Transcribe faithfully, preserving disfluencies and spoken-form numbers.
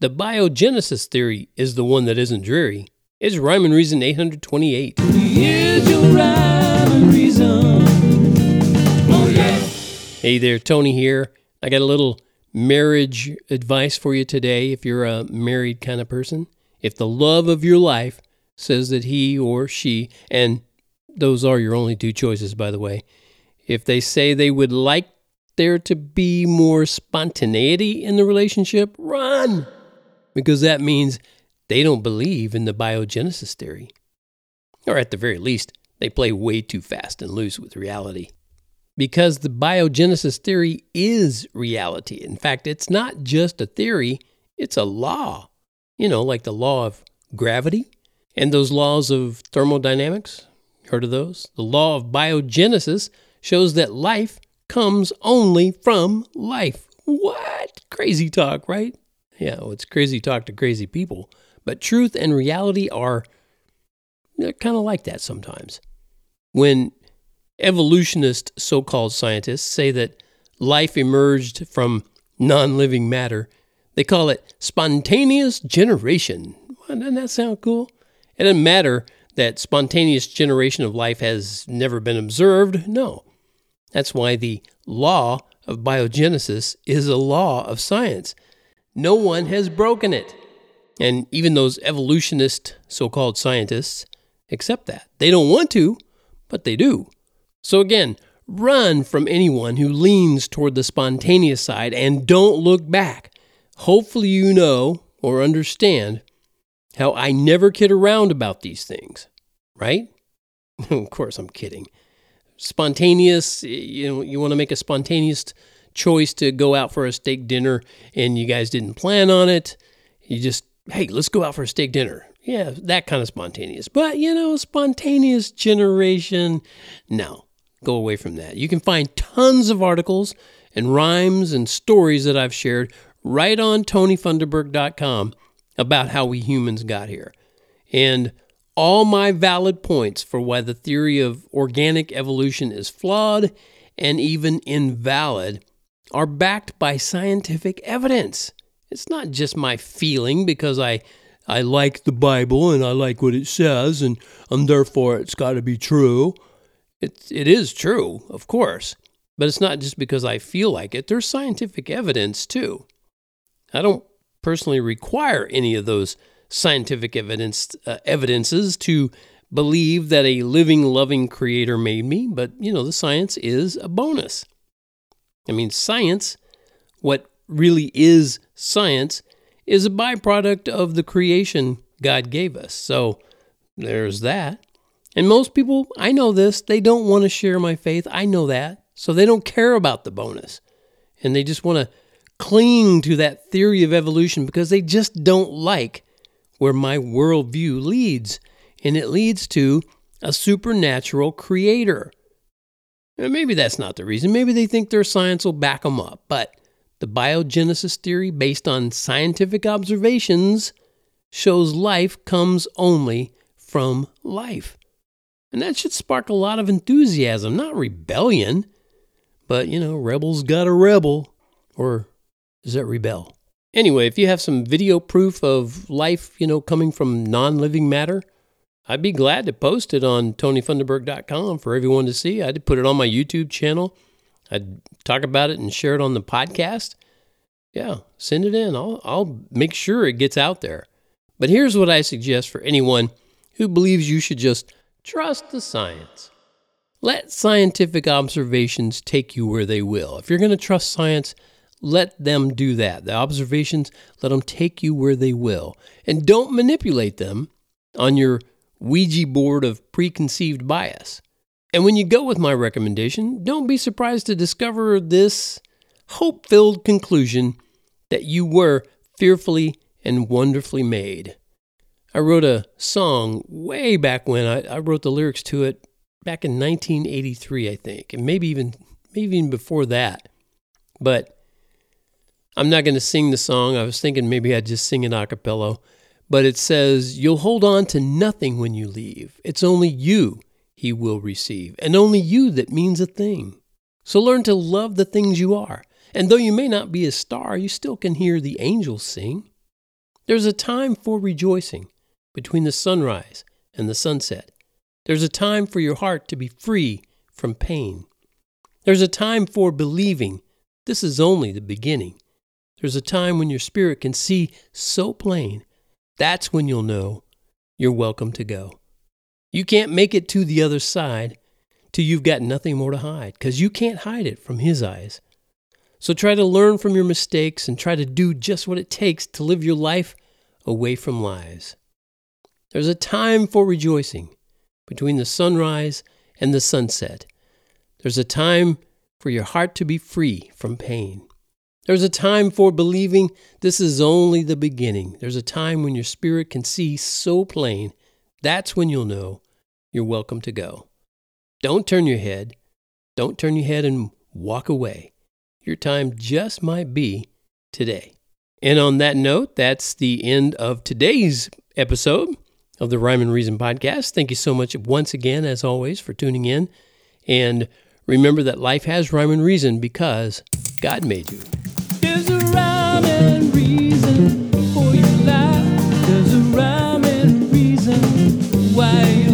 The biogenesis theory is the one that isn't dreary. It's Rhyme and Reason eight hundred twenty-eight. Here's your Rhyme and Reason. Oh, yeah. Hey there, Tony here. I got a little marriage advice for you today if you're a married kind of person. If the love of your life says that he or she, and those are your only two choices, by the way, if they say they would like there to be more spontaneity in the relationship, run! Because that means they don't believe in the biogenesis theory. Or at the very least, they play way too fast and loose with reality. Because the biogenesis theory is reality. In fact, it's not just a theory, it's a law. You know, like the law of gravity and those laws of thermodynamics. Heard of those? The law of biogenesis shows that life comes only from life. What? Crazy talk, right? Yeah, well, it's crazy talk to crazy people, but truth and reality are kind of like that sometimes. When evolutionist so-called scientists say that life emerged from non-living matter, they call it spontaneous generation. Well, doesn't that sound cool? It doesn't matter that spontaneous generation of life has never been observed. No. That's why the law of biogenesis is a law of science. No one has broken it. And even those evolutionist so-called scientists accept that. They don't want to, but they do. So again, run from anyone who leans toward the spontaneous side and don't look back. Hopefully you know or understand how I never kid around about these things, right? Of course I'm kidding. Spontaneous, you know, you want to make a spontaneous choice to go out for a steak dinner and you guys didn't plan on it. You just, hey, let's go out for a steak dinner. Yeah, that kind of spontaneous. But, you know, spontaneous generation, no, go away from that. You can find tons of articles and rhymes and stories that I've shared right on tony funderburk dot com about how we humans got here. And all my valid points for why the theory of organic evolution is flawed and even invalid are backed by scientific evidence. It's not just my feeling because I, I like the Bible and I like what it says and, and therefore it's got to be true. It, it is true, of course, but it's not just because I feel like it. There's scientific evidence too. I don't personally require any of those scientific evidence uh, evidences to believe that a living, loving creator made me, but, you know, the science is a bonus. I mean, science, what really is science, is a byproduct of the creation God gave us. So there's that. And most people, I know this, they don't want to share my faith. I know that. So they don't care about the bonus. And they just want to cling to that theory of evolution because they just don't like where my worldview leads. And it leads to a supernatural creator. And maybe that's not the reason. Maybe they think their science will back them up. But the biogenesis theory, based on scientific observations, shows life comes only from life. And that should spark a lot of enthusiasm, not rebellion. But, you know, rebels gotta rebel. Or is that rebel? Anyway, if you have some video proof of life, you know, coming from non-living matter, I'd be glad to post it on tony funderburk dot com for everyone to see. I'd put it on my YouTube channel. I'd talk about it and share it on the podcast. Yeah, send it in. I'll, I'll make sure it gets out there. But here's what I suggest for anyone who believes you should just trust the science. Let scientific observations take you where they will. If you're going to trust science, let them do that. The observations, let them take you where they will. And don't manipulate them on your Ouija board of preconceived bias. And when you go with my recommendation, don't be surprised to discover this hope-filled conclusion that you were fearfully and wonderfully made. I wrote a song way back when. I, I wrote the lyrics to it back in nineteen eighty-three, I think, and maybe even maybe even before that. But I'm not going to sing the song. I was thinking maybe I'd just sing it a cappella. But it says, you'll hold on to nothing when you leave. It's only you he will receive, and only you that means a thing. So learn to love the things you are. And though you may not be a star, you still can hear the angels sing. There's a time for rejoicing between the sunrise and the sunset. There's a time for your heart to be free from pain. There's a time for believing this is only the beginning. There's a time when your spirit can see so plain. That's when you'll know you're welcome to go. You can't make it to the other side till you've got nothing more to hide, because you can't hide it from his eyes. So try to learn from your mistakes and try to do just what it takes to live your life away from lies. There's a time for rejoicing between the sunrise and the sunset. There's a time for your heart to be free from pain. There's a time for believing this is only the beginning. There's a time when your spirit can see so plain. That's when you'll know you're welcome to go. Don't turn your head. Don't turn your head and walk away. Your time just might be today. And on that note, that's the end of today's episode of the Rhyme and Reason podcast. Thank you so much once again, as always, for tuning in. And remember that life has rhyme and reason because God made you. There's a rhyme and reason for your life. There's a rhyme and reason why